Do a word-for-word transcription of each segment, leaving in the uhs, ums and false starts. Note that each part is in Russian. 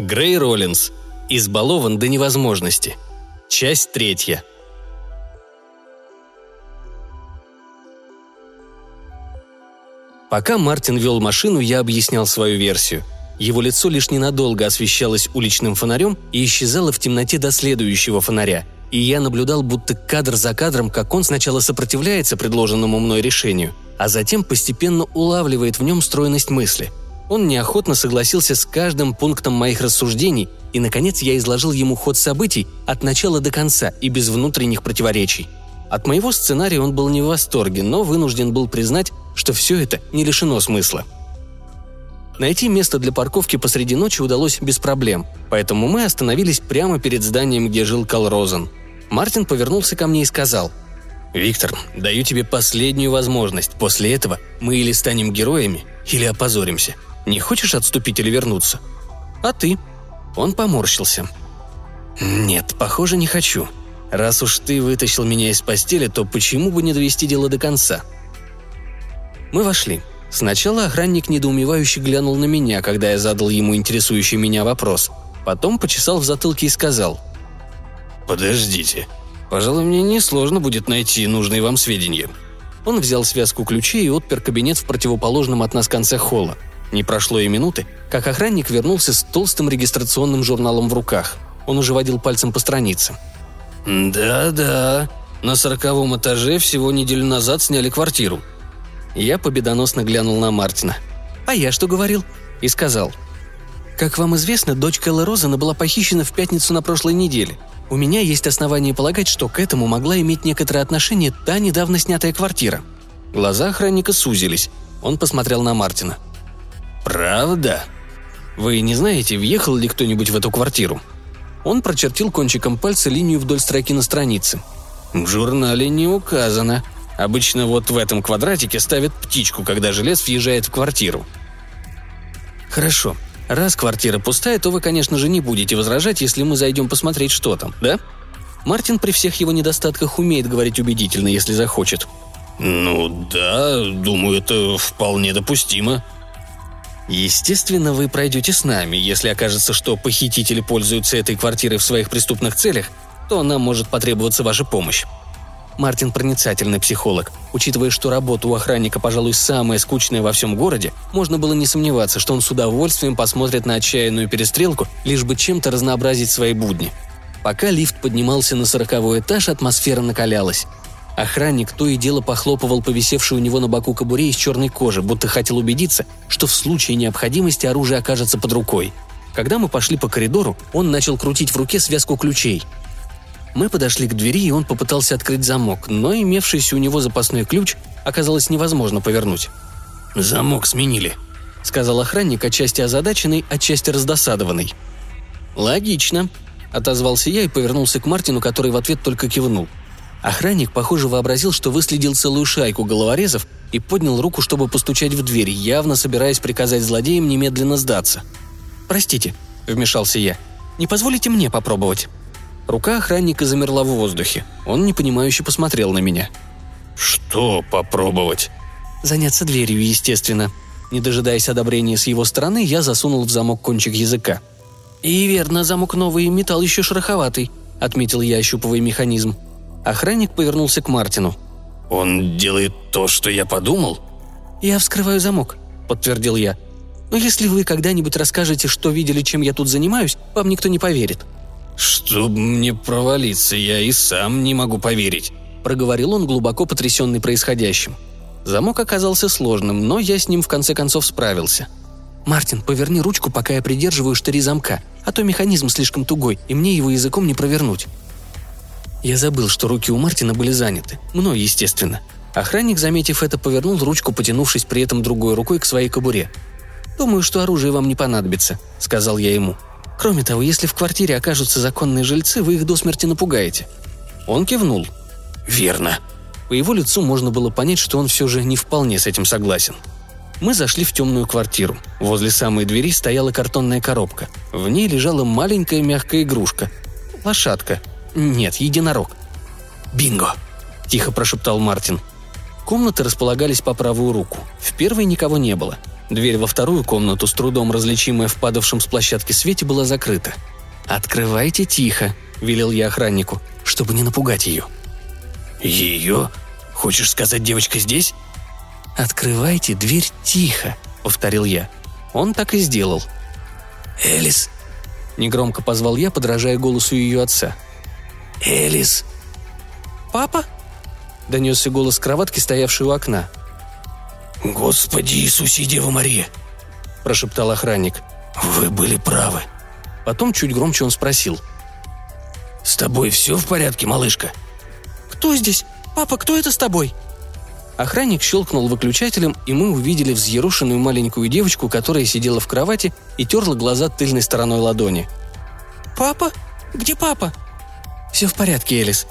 Грей Роллинс. Избалован до невозможности. Часть третья. Пока Мартин вел машину, я объяснял свою версию. Его лицо лишь ненадолго освещалось уличным фонарем и исчезало в темноте до следующего фонаря, и я наблюдал будто кадр за кадром, как он сначала сопротивляется предложенному мной решению, а затем постепенно улавливает в нем стройность мысли. Он неохотно согласился с каждым пунктом моих рассуждений, и, наконец, я изложил ему ход событий от начала до конца и без внутренних противоречий. От моего сценария он был не в восторге, но вынужден был признать, что все это не лишено смысла. Найти место для парковки посреди ночи удалось без проблем, поэтому мы остановились прямо перед зданием, где жил Кэл Розен. Мартин повернулся ко мне и сказал: «Виктор, даю тебе последнюю возможность. После этого мы или станем героями, или опозоримся. Не хочешь отступить или вернуться?» «А ты?» Он поморщился. «Нет, похоже, не хочу. Раз уж ты вытащил меня из постели, то почему бы не довести дело до конца?» Мы вошли. Сначала охранник недоумевающе глянул на меня, когда я задал ему интересующий меня вопрос. Потом почесал в затылке и сказал: «Подождите. Пожалуй, мне несложно будет найти нужные вам сведения». Он взял связку ключей и отпер кабинет в противоположном от нас конце холла. Не прошло и минуты, как охранник вернулся с толстым регистрационным журналом в руках. Он уже водил пальцем по странице. «Да-да, на сороковом этаже всего неделю назад сняли квартиру». Я победоносно глянул на Мартина. «А я что говорил?» И сказал: «Как вам известно, дочь Кэла Розена была похищена в пятницу на прошлой неделе. У меня есть основания полагать, что к этому могла иметь некоторое отношение та недавно снятая квартира». Глаза охранника сузились. Он посмотрел на Мартина. «Правда? Вы не знаете, въехал ли кто-нибудь в эту квартиру?» Он прочертил кончиком пальца линию вдоль строки на странице. «В журнале не указано. Обычно вот в этом квадратике ставят птичку, когда жилец въезжает в квартиру». «Хорошо. Раз квартира пустая, то вы, конечно же, не будете возражать, если мы зайдем посмотреть, что там, да?» Мартин при всех его недостатках умеет говорить убедительно, если захочет. «Ну да, думаю, это вполне допустимо». «Естественно, вы пройдете с нами. Если окажется, что похитители пользуются этой квартирой в своих преступных целях, то нам может потребоваться ваша помощь». Мартин проницательный психолог. Учитывая, что работа у охранника, пожалуй, самая скучная во всем городе, можно было не сомневаться, что он с удовольствием посмотрит на отчаянную перестрелку, лишь бы чем-то разнообразить свои будни. Пока лифт поднимался на сороковой этаж, атмосфера накалялась. Охранник то и дело похлопывал повисевшую у него на боку кобуре из черной кожи, будто хотел убедиться, что в случае необходимости оружие окажется под рукой. Когда мы пошли по коридору, он начал крутить в руке связку ключей. Мы подошли к двери, и он попытался открыть замок, но имевшийся у него запасной ключ оказалось невозможно повернуть. «Замок сменили», — сказал охранник, отчасти озадаченный, отчасти раздосадованный. «Логично», — отозвался я и повернулся к Мартину, который в ответ только кивнул. Охранник, похоже, вообразил, что выследил целую шайку головорезов и поднял руку, чтобы постучать в дверь, явно собираясь приказать злодеям немедленно сдаться. «Простите», — вмешался я, — «не позволите мне попробовать?» Рука охранника замерла в воздухе. Он непонимающе посмотрел на меня. «Что попробовать?» «Заняться дверью, естественно». Не дожидаясь одобрения с его стороны, я засунул в замок кончик языка. «И верно, замок новый, металл еще шероховатый», — отметил я, ощупывая механизм. Охранник повернулся к Мартину. «Он делает то, что я подумал?» «Я вскрываю замок», — подтвердил я. «Но если вы когда-нибудь расскажете, что видели, чем я тут занимаюсь, вам никто не поверит». «Чтоб мне провалиться, я и сам не могу поверить», — проговорил он, глубоко потрясенный происходящим. Замок оказался сложным, но я с ним в конце концов справился. «Мартин, поверни ручку, пока я придерживаю штыри замка, а то механизм слишком тугой, и мне его языком не провернуть». Я забыл, что руки у Мартина были заняты. Мной, естественно. Охранник, заметив это, повернул ручку, потянувшись при этом другой рукой к своей кобуре. «Думаю, что оружие вам не понадобится», — сказал я ему. «Кроме того, если в квартире окажутся законные жильцы, вы их до смерти напугаете». Он кивнул. «Верно». По его лицу можно было понять, что он все же не вполне с этим согласен. Мы зашли в темную квартиру. Возле самой двери стояла картонная коробка. В ней лежала маленькая мягкая игрушка. Лошадка. «Нет, единорог». «Бинго!» – тихо прошептал Мартин. Комнаты располагались по правую руку. В первой никого не было. Дверь во вторую комнату, с трудом различимая в падавшем с площадки свете, была закрыта. «Открывайте тихо», — велел я охраннику, чтобы не напугать ее. «Ее? Хочешь сказать, девочка здесь?» «Открывайте дверь тихо», — повторил я. Он так и сделал. «Элис», — негромко позвал я, подражая голосу ее отца. «Элис». «Папа?» — донесся голос кроватки, стоявшей у окна. «Господи Иисусе и Дева Мария!» – прошептал охранник. «Вы были правы». Потом чуть громче он спросил. «С тобой все в порядке, малышка?» «Кто здесь? Папа, кто это с тобой?» Охранник щелкнул выключателем, и мы увидели взъерошенную маленькую девочку, которая сидела в кровати и терла глаза тыльной стороной ладони. «Папа? Где папа?» «Все в порядке, Элис.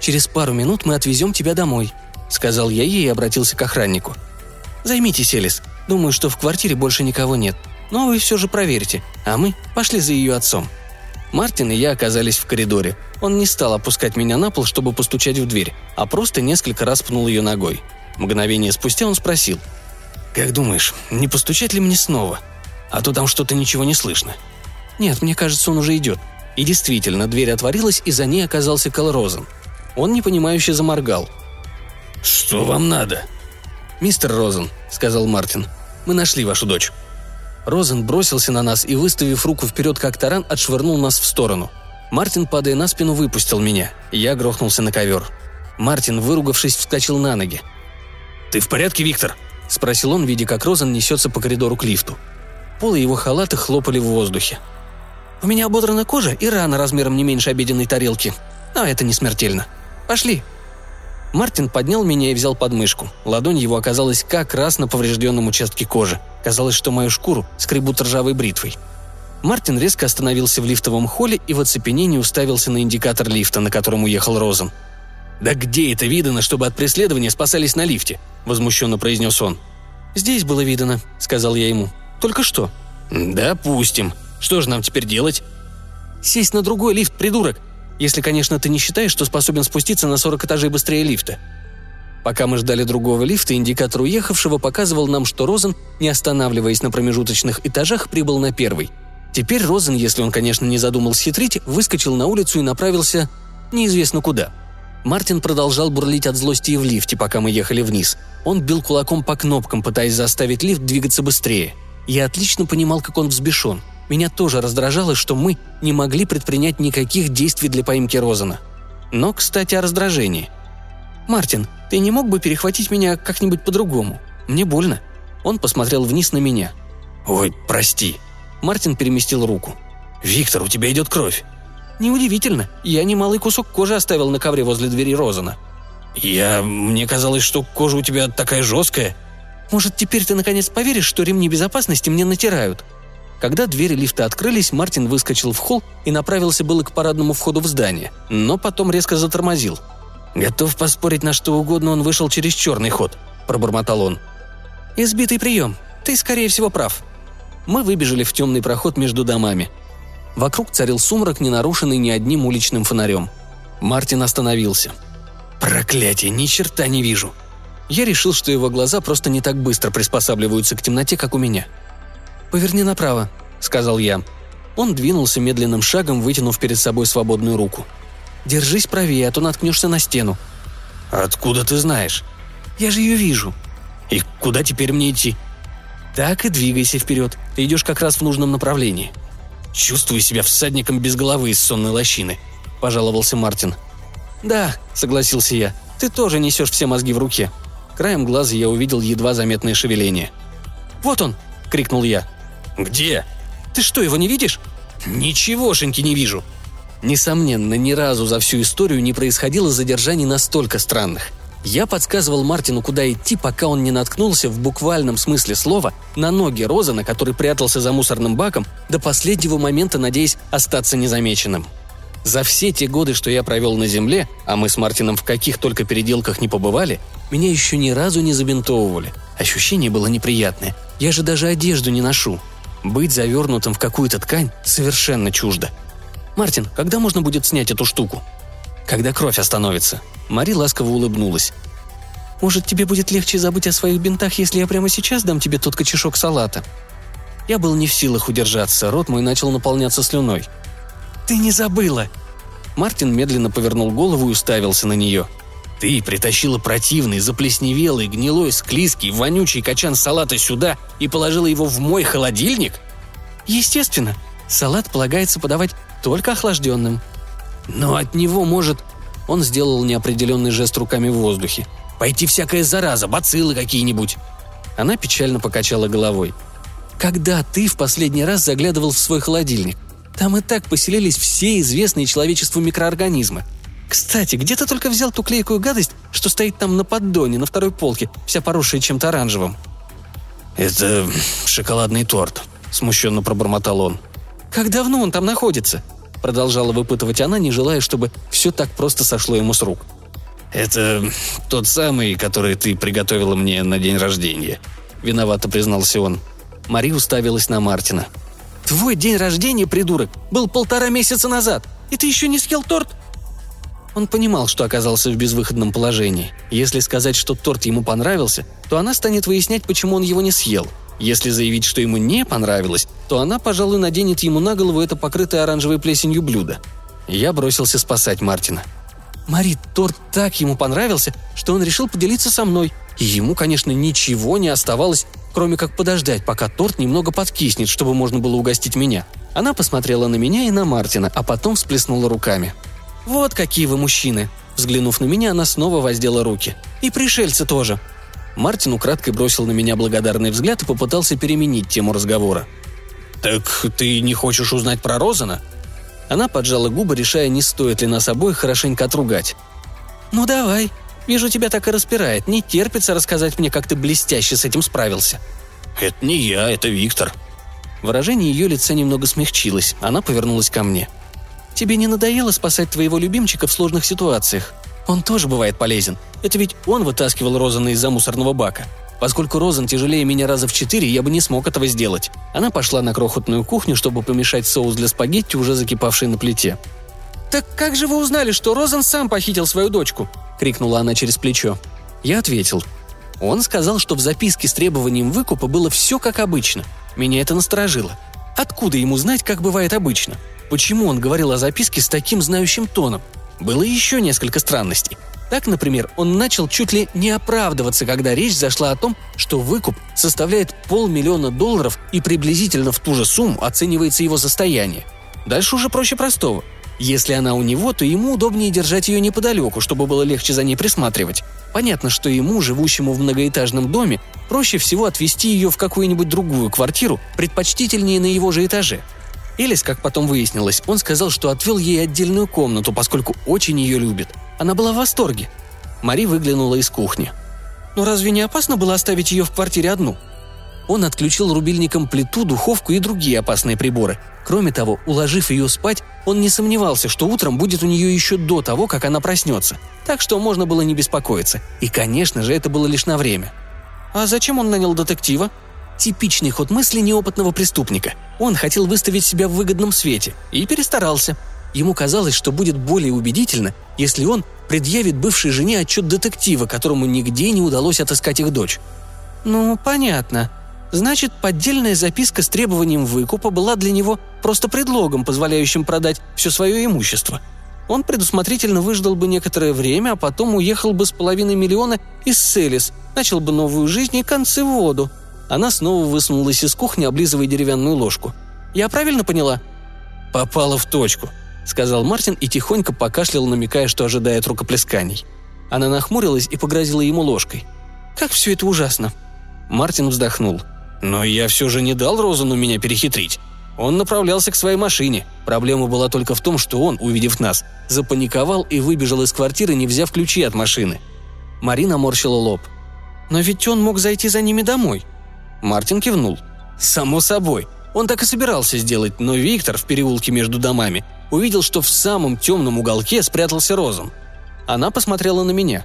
Через пару минут мы отвезем тебя домой», – сказал я ей и обратился к охраннику. «Займитесь, Элис. Думаю, что в квартире больше никого нет. Но вы все же проверите, а мы пошли за ее отцом». Мартин и я оказались в коридоре. Он не стал опускать меня на пол, чтобы постучать в дверь, а просто несколько раз пнул ее ногой. Мгновение спустя он спросил. «Как думаешь, не постучать ли мне снова? А то там что-то ничего не слышно». «Нет, мне кажется, он уже идет». И действительно, дверь отворилась, и за ней оказался Кэл Розен. Он непонимающе заморгал. «Что вам надо?» «Мистер Розен», — сказал Мартин, — «мы нашли вашу дочь». Розен бросился на нас и, выставив руку вперед как таран, отшвырнул нас в сторону. Мартин, падая на спину, выпустил меня. Я грохнулся на ковер. Мартин, выругавшись, вскочил на ноги. «Ты в порядке, Виктор?» — спросил он, видя, как Розен несется по коридору к лифту. Полы его халата хлопали в воздухе. «У меня ободрана кожа и рана размером не меньше обеденной тарелки. Но это не смертельно. Пошли». Мартин поднял меня и взял подмышку. Ладонь его оказалась как раз на поврежденном участке кожи. Казалось, что мою шкуру скребут ржавой бритвой. Мартин резко остановился в лифтовом холле и в оцепенении уставился на индикатор лифта, на котором уехал Розен. «Да где это видано, чтобы от преследования спасались на лифте?» – возмущенно произнес он. «Здесь было видано», – сказал я ему. «Только что». «Допустим. Что же нам теперь делать?» «Сесть на другой лифт, придурок. Если, конечно, ты не считаешь, что способен спуститься на сорок этажей быстрее лифта». Пока мы ждали другого лифта, индикатор уехавшего показывал нам, что Розен, не останавливаясь на промежуточных этажах, прибыл на первый. Теперь Розен, если он, конечно, не задумал схитрить, выскочил на улицу и направился неизвестно куда. Мартин продолжал бурлить от злости и в лифте, пока мы ехали вниз. Он бил кулаком по кнопкам, пытаясь заставить лифт двигаться быстрее. Я отлично понимал, как он взбешен. Меня тоже раздражало, что мы не могли предпринять никаких действий для поимки Розена. Но, кстати, о раздражении. «Мартин, ты не мог бы перехватить меня как-нибудь по-другому? Мне больно». Он посмотрел вниз на меня. «Ой, прости». Мартин переместил руку. «Виктор, у тебя идет кровь». «Неудивительно. Я немалый кусок кожи оставил на ковре возле двери Розена». «Я... мне казалось, что кожа у тебя такая жесткая». «Может, теперь ты наконец поверишь, что ремни безопасности мне натирают?» Когда двери лифта открылись, Мартин выскочил в холл и направился было к парадному входу в здание, но потом резко затормозил. «Готов поспорить на что угодно, он вышел через черный ход», – пробормотал он. «Избитый прием. Ты, скорее всего, прав». Мы выбежали в темный проход между домами. Вокруг царил сумрак, не нарушенный ни одним уличным фонарем. Мартин остановился. «Проклятие, ни черта не вижу». Я решил, что его глаза просто не так быстро приспосабливаются к темноте, как у меня. «Поверни направо», — сказал я. Он двинулся медленным шагом, вытянув перед собой свободную руку. «Держись правее, а то наткнешься на стену». «Откуда ты знаешь?» «Я же ее вижу». «И куда теперь мне идти?» «Так и двигайся вперед. Ты идешь как раз в нужном направлении». «Чувствую себя всадником без головы из сонной лощины», — пожаловался Мартин. «Да», — согласился я, — «ты тоже несешь все мозги в руке». Краем глаза я увидел едва заметное шевеление. «Вот он!» — крикнул я. «Где?» «Ты что, его не видишь?» «Ничегошеньки не вижу». Несомненно, ни разу за всю историю не происходило задержаний настолько странных. Я подсказывал Мартину, куда идти, пока он не наткнулся в буквальном смысле слова на ноги Розена, который прятался за мусорным баком, до последнего момента надеясь остаться незамеченным. За все те годы, что я провел на земле, а мы с Мартином в каких только переделках не побывали, меня еще ни разу не забинтовывали. Ощущение было неприятное. Я же даже одежду не ношу. Быть завернутым в какую-то ткань совершенно чуждо. «Мартин, когда можно будет снять эту штуку?» «Когда кровь остановится». Мари ласково улыбнулась. Может, тебе будет легче забыть о своих бинтах, если я прямо сейчас дам тебе тот кочешок салата?» Я был не в силах удержаться, рот мой начал наполняться слюной. «Ты не забыла!» Мартин медленно повернул голову и уставился на нее. «Ты притащила противный, заплесневелый, гнилой, склизкий, вонючий качан салата сюда и положила его в мой холодильник?» «Естественно, салат полагается подавать только охлажденным». «Но от него может...» Он сделал неопределенный жест руками в воздухе. «Пойти всякая зараза, бациллы какие-нибудь». Она печально покачала головой. «Когда ты в последний раз заглядывал в свой холодильник? Там и так поселились все известные человечеству микроорганизмы. Кстати, где ты только взял ту клейкую гадость, что стоит там на поддоне, на второй полке, вся поросшая чем-то оранжевым?» «Это шоколадный торт», – смущенно пробормотал он. «Как давно он там находится?» – продолжала выпытывать она, не желая, чтобы все так просто сошло ему с рук. «Это тот самый, который ты приготовила мне на день рождения», – виновато признался он. Мари уставилась на Мартина. «Твой день рождения, придурок, был полтора месяца назад, и ты еще не съел торт?» Он понимал, что оказался в безвыходном положении. Если сказать, что торт ему понравился, то она станет выяснять, почему он его не съел. Если заявить, что ему не понравилось, то она, пожалуй, наденет ему на голову это покрытое оранжевой плесенью блюдо. Я бросился спасать Мартина. «Мари, торт так ему понравился, что он решил поделиться со мной. И ему, конечно, ничего не оставалось, кроме как подождать, пока торт немного подкиснет, чтобы можно было угостить меня». Она посмотрела на меня и на Мартина, а потом всплеснула руками. «Вот какие вы мужчины!» Взглянув на меня, она снова воздела руки. «И пришельцы тоже!» Мартин украдкой бросил на меня благодарный взгляд и попытался переменить тему разговора. «Так ты не хочешь узнать про Розена?» Она поджала губы, решая, не стоит ли нас обоих хорошенько отругать. «Ну давай. Вижу, тебя так и распирает. Не терпится рассказать мне, как ты блестяще с этим справился». «Это не я, это Виктор». Выражение ее лица немного смягчилось. Она повернулась ко мне. «Тебе не надоело спасать твоего любимчика в сложных ситуациях? Он тоже бывает полезен. Это ведь он вытаскивал Розена из-за мусорного бака. Поскольку Розен тяжелее меня раза в четыре, я бы не смог этого сделать». Она пошла на крохотную кухню, чтобы помешать соус для спагетти, уже закипавший на плите. «Так как же вы узнали, что Розен сам похитил свою дочку?» – крикнула она через плечо. Я ответил. Он сказал, что в записке с требованием выкупа было все как обычно. Меня это насторожило. Откуда ему знать, как бывает обычно? Почему он говорил о записке с таким знающим тоном? Было еще несколько странностей. Так, например, он начал чуть ли не оправдываться, когда речь зашла о том, что выкуп составляет полмиллиона долларов и приблизительно в ту же сумму оценивается его состояние. Дальше уже проще простого. Если она у него, то ему удобнее держать ее неподалеку, чтобы было легче за ней присматривать. Понятно, что ему, живущему в многоэтажном доме, проще всего отвезти ее в какую-нибудь другую квартиру, предпочтительнее на его же этаже. Элис, как потом выяснилось, он сказал, что отвел ей отдельную комнату, поскольку очень ее любит. Она была в восторге. Мари выглянула из кухни. «Но разве не опасно было оставить ее в квартире одну?» Он отключил рубильником плиту, духовку и другие опасные приборы. Кроме того, уложив ее спать, он не сомневался, что утром будет у нее еще до того, как она проснется. Так что можно было не беспокоиться. И, конечно же, это было лишь на время. «А зачем он нанял детектива?» Типичный ход мысли неопытного преступника. Он хотел выставить себя в выгодном свете и перестарался. Ему казалось, что будет более убедительно, если он предъявит бывшей жене отчет детектива, которому нигде не удалось отыскать их дочь. «Ну, понятно. Значит, поддельная записка с требованием выкупа была для него просто предлогом, позволяющим продать все свое имущество. Он предусмотрительно выждал бы некоторое время, а потом уехал бы с половиной миллиона из Селис, начал бы новую жизнь и концы в воду». Она снова высунулась из кухни, облизывая деревянную ложку. «Я правильно поняла?» «Попала в точку», — сказал Мартин и тихонько покашлял, намекая, что ожидает рукоплесканий. Она нахмурилась и погрозила ему ложкой. «Как все это ужасно!» Мартин вздохнул. «Но я все же не дал Розену меня перехитрить. Он направлялся к своей машине. Проблема была только в том, что он, увидев нас, запаниковал и выбежал из квартиры, не взяв ключи от машины». Марина морщила лоб. «Но ведь он мог зайти за ними домой». Мартин кивнул. «Само собой. Он так и собирался сделать, но Виктор в переулке между домами увидел, что в самом темном уголке спрятался Розен». Она посмотрела на меня.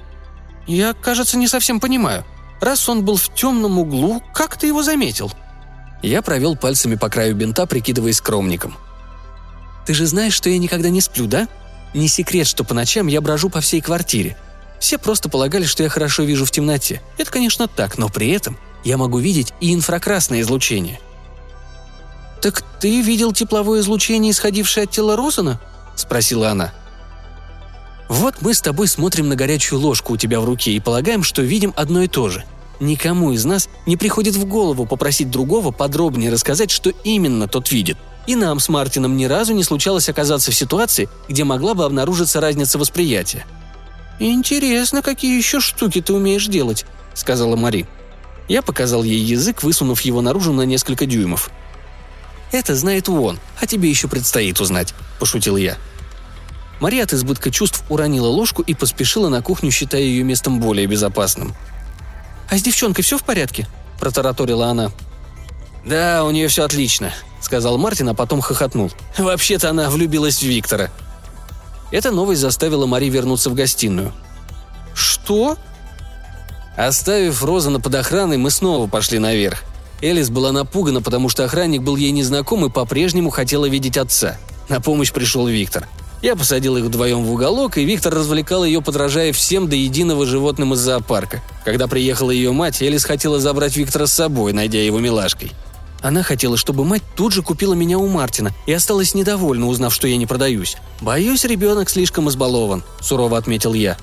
«Я, кажется, не совсем понимаю. Раз он был в темном углу, как ты его заметил?» Я провел пальцами по краю бинта, прикидываясь скромником. «Ты же знаешь, что я никогда не сплю, да? Не секрет, что по ночам я брожу по всей квартире. Все просто полагали, что я хорошо вижу в темноте. Это, конечно, так, но при этом я могу видеть и инфракрасное излучение». «Так ты видел тепловое излучение, исходившее от тела Розена?» – спросила она. «Вот мы с тобой смотрим на горячую ложку у тебя в руке и полагаем, что видим одно и то же. Никому из нас не приходит в голову попросить другого подробнее рассказать, что именно тот видит. И нам с Мартином ни разу не случалось оказаться в ситуации, где могла бы обнаружиться разница восприятия». «Интересно, какие еще штуки ты умеешь делать», — сказала Мари. Я показал ей язык, высунув его наружу на несколько дюймов. «Это знает он, а тебе еще предстоит узнать», — пошутил я. Мари от избытка чувств уронила ложку и поспешила на кухню, считая ее местом более безопасным. «А с девчонкой все в порядке?» – протараторила она. «Да, у нее все отлично», – сказал Мартин, а потом хохотнул. «Вообще-то она влюбилась в Виктора». Эта новость заставила Мари вернуться в гостиную. «Что?» Оставив Розена под охраной, мы снова пошли наверх. Элис была напугана, потому что охранник был ей незнаком и по-прежнему хотела видеть отца. На помощь пришел Виктор. Я посадил их вдвоем в уголок, и Виктор развлекал ее, подражая всем до единого животным из зоопарка. Когда приехала ее мать, Элис хотела забрать Виктора с собой, найдя его милашкой. Она хотела, чтобы мать тут же купила меня у Мартина и осталась недовольна, узнав, что я не продаюсь. «Боюсь, ребенок слишком избалован», – сурово отметил я.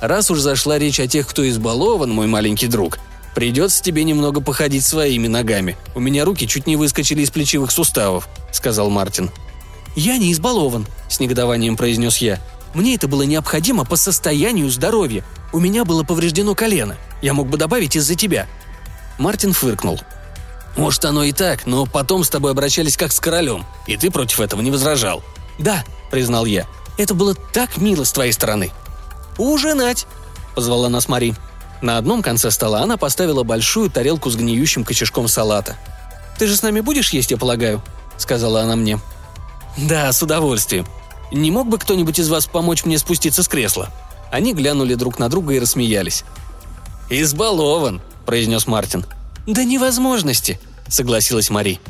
«Раз уж зашла речь о тех, кто избалован, мой маленький друг, придется тебе немного походить своими ногами. У меня руки чуть не выскочили из плечевых суставов», – сказал Мартин. «Я не избалован», – с негодованием произнес я. «Мне это было необходимо по состоянию здоровья. У меня было повреждено колено. Я мог бы добавить из-за тебя». Мартин фыркнул. «Может, оно и так, но потом с тобой обращались как с королем, и ты против этого не возражал». «Да», – признал я, – «это было так мило с твоей стороны». «Ужинать!» – позвала нас Мари. На одном конце стола она поставила большую тарелку с гниющим кочешком салата. «Ты же с нами будешь есть, я полагаю?» – сказала она мне. «Да, с удовольствием. Не мог бы кто-нибудь из вас помочь мне спуститься с кресла?» Они глянули друг на друга и рассмеялись. «Избалован», – произнес Мартин. «До невозможности», – согласилась Мари.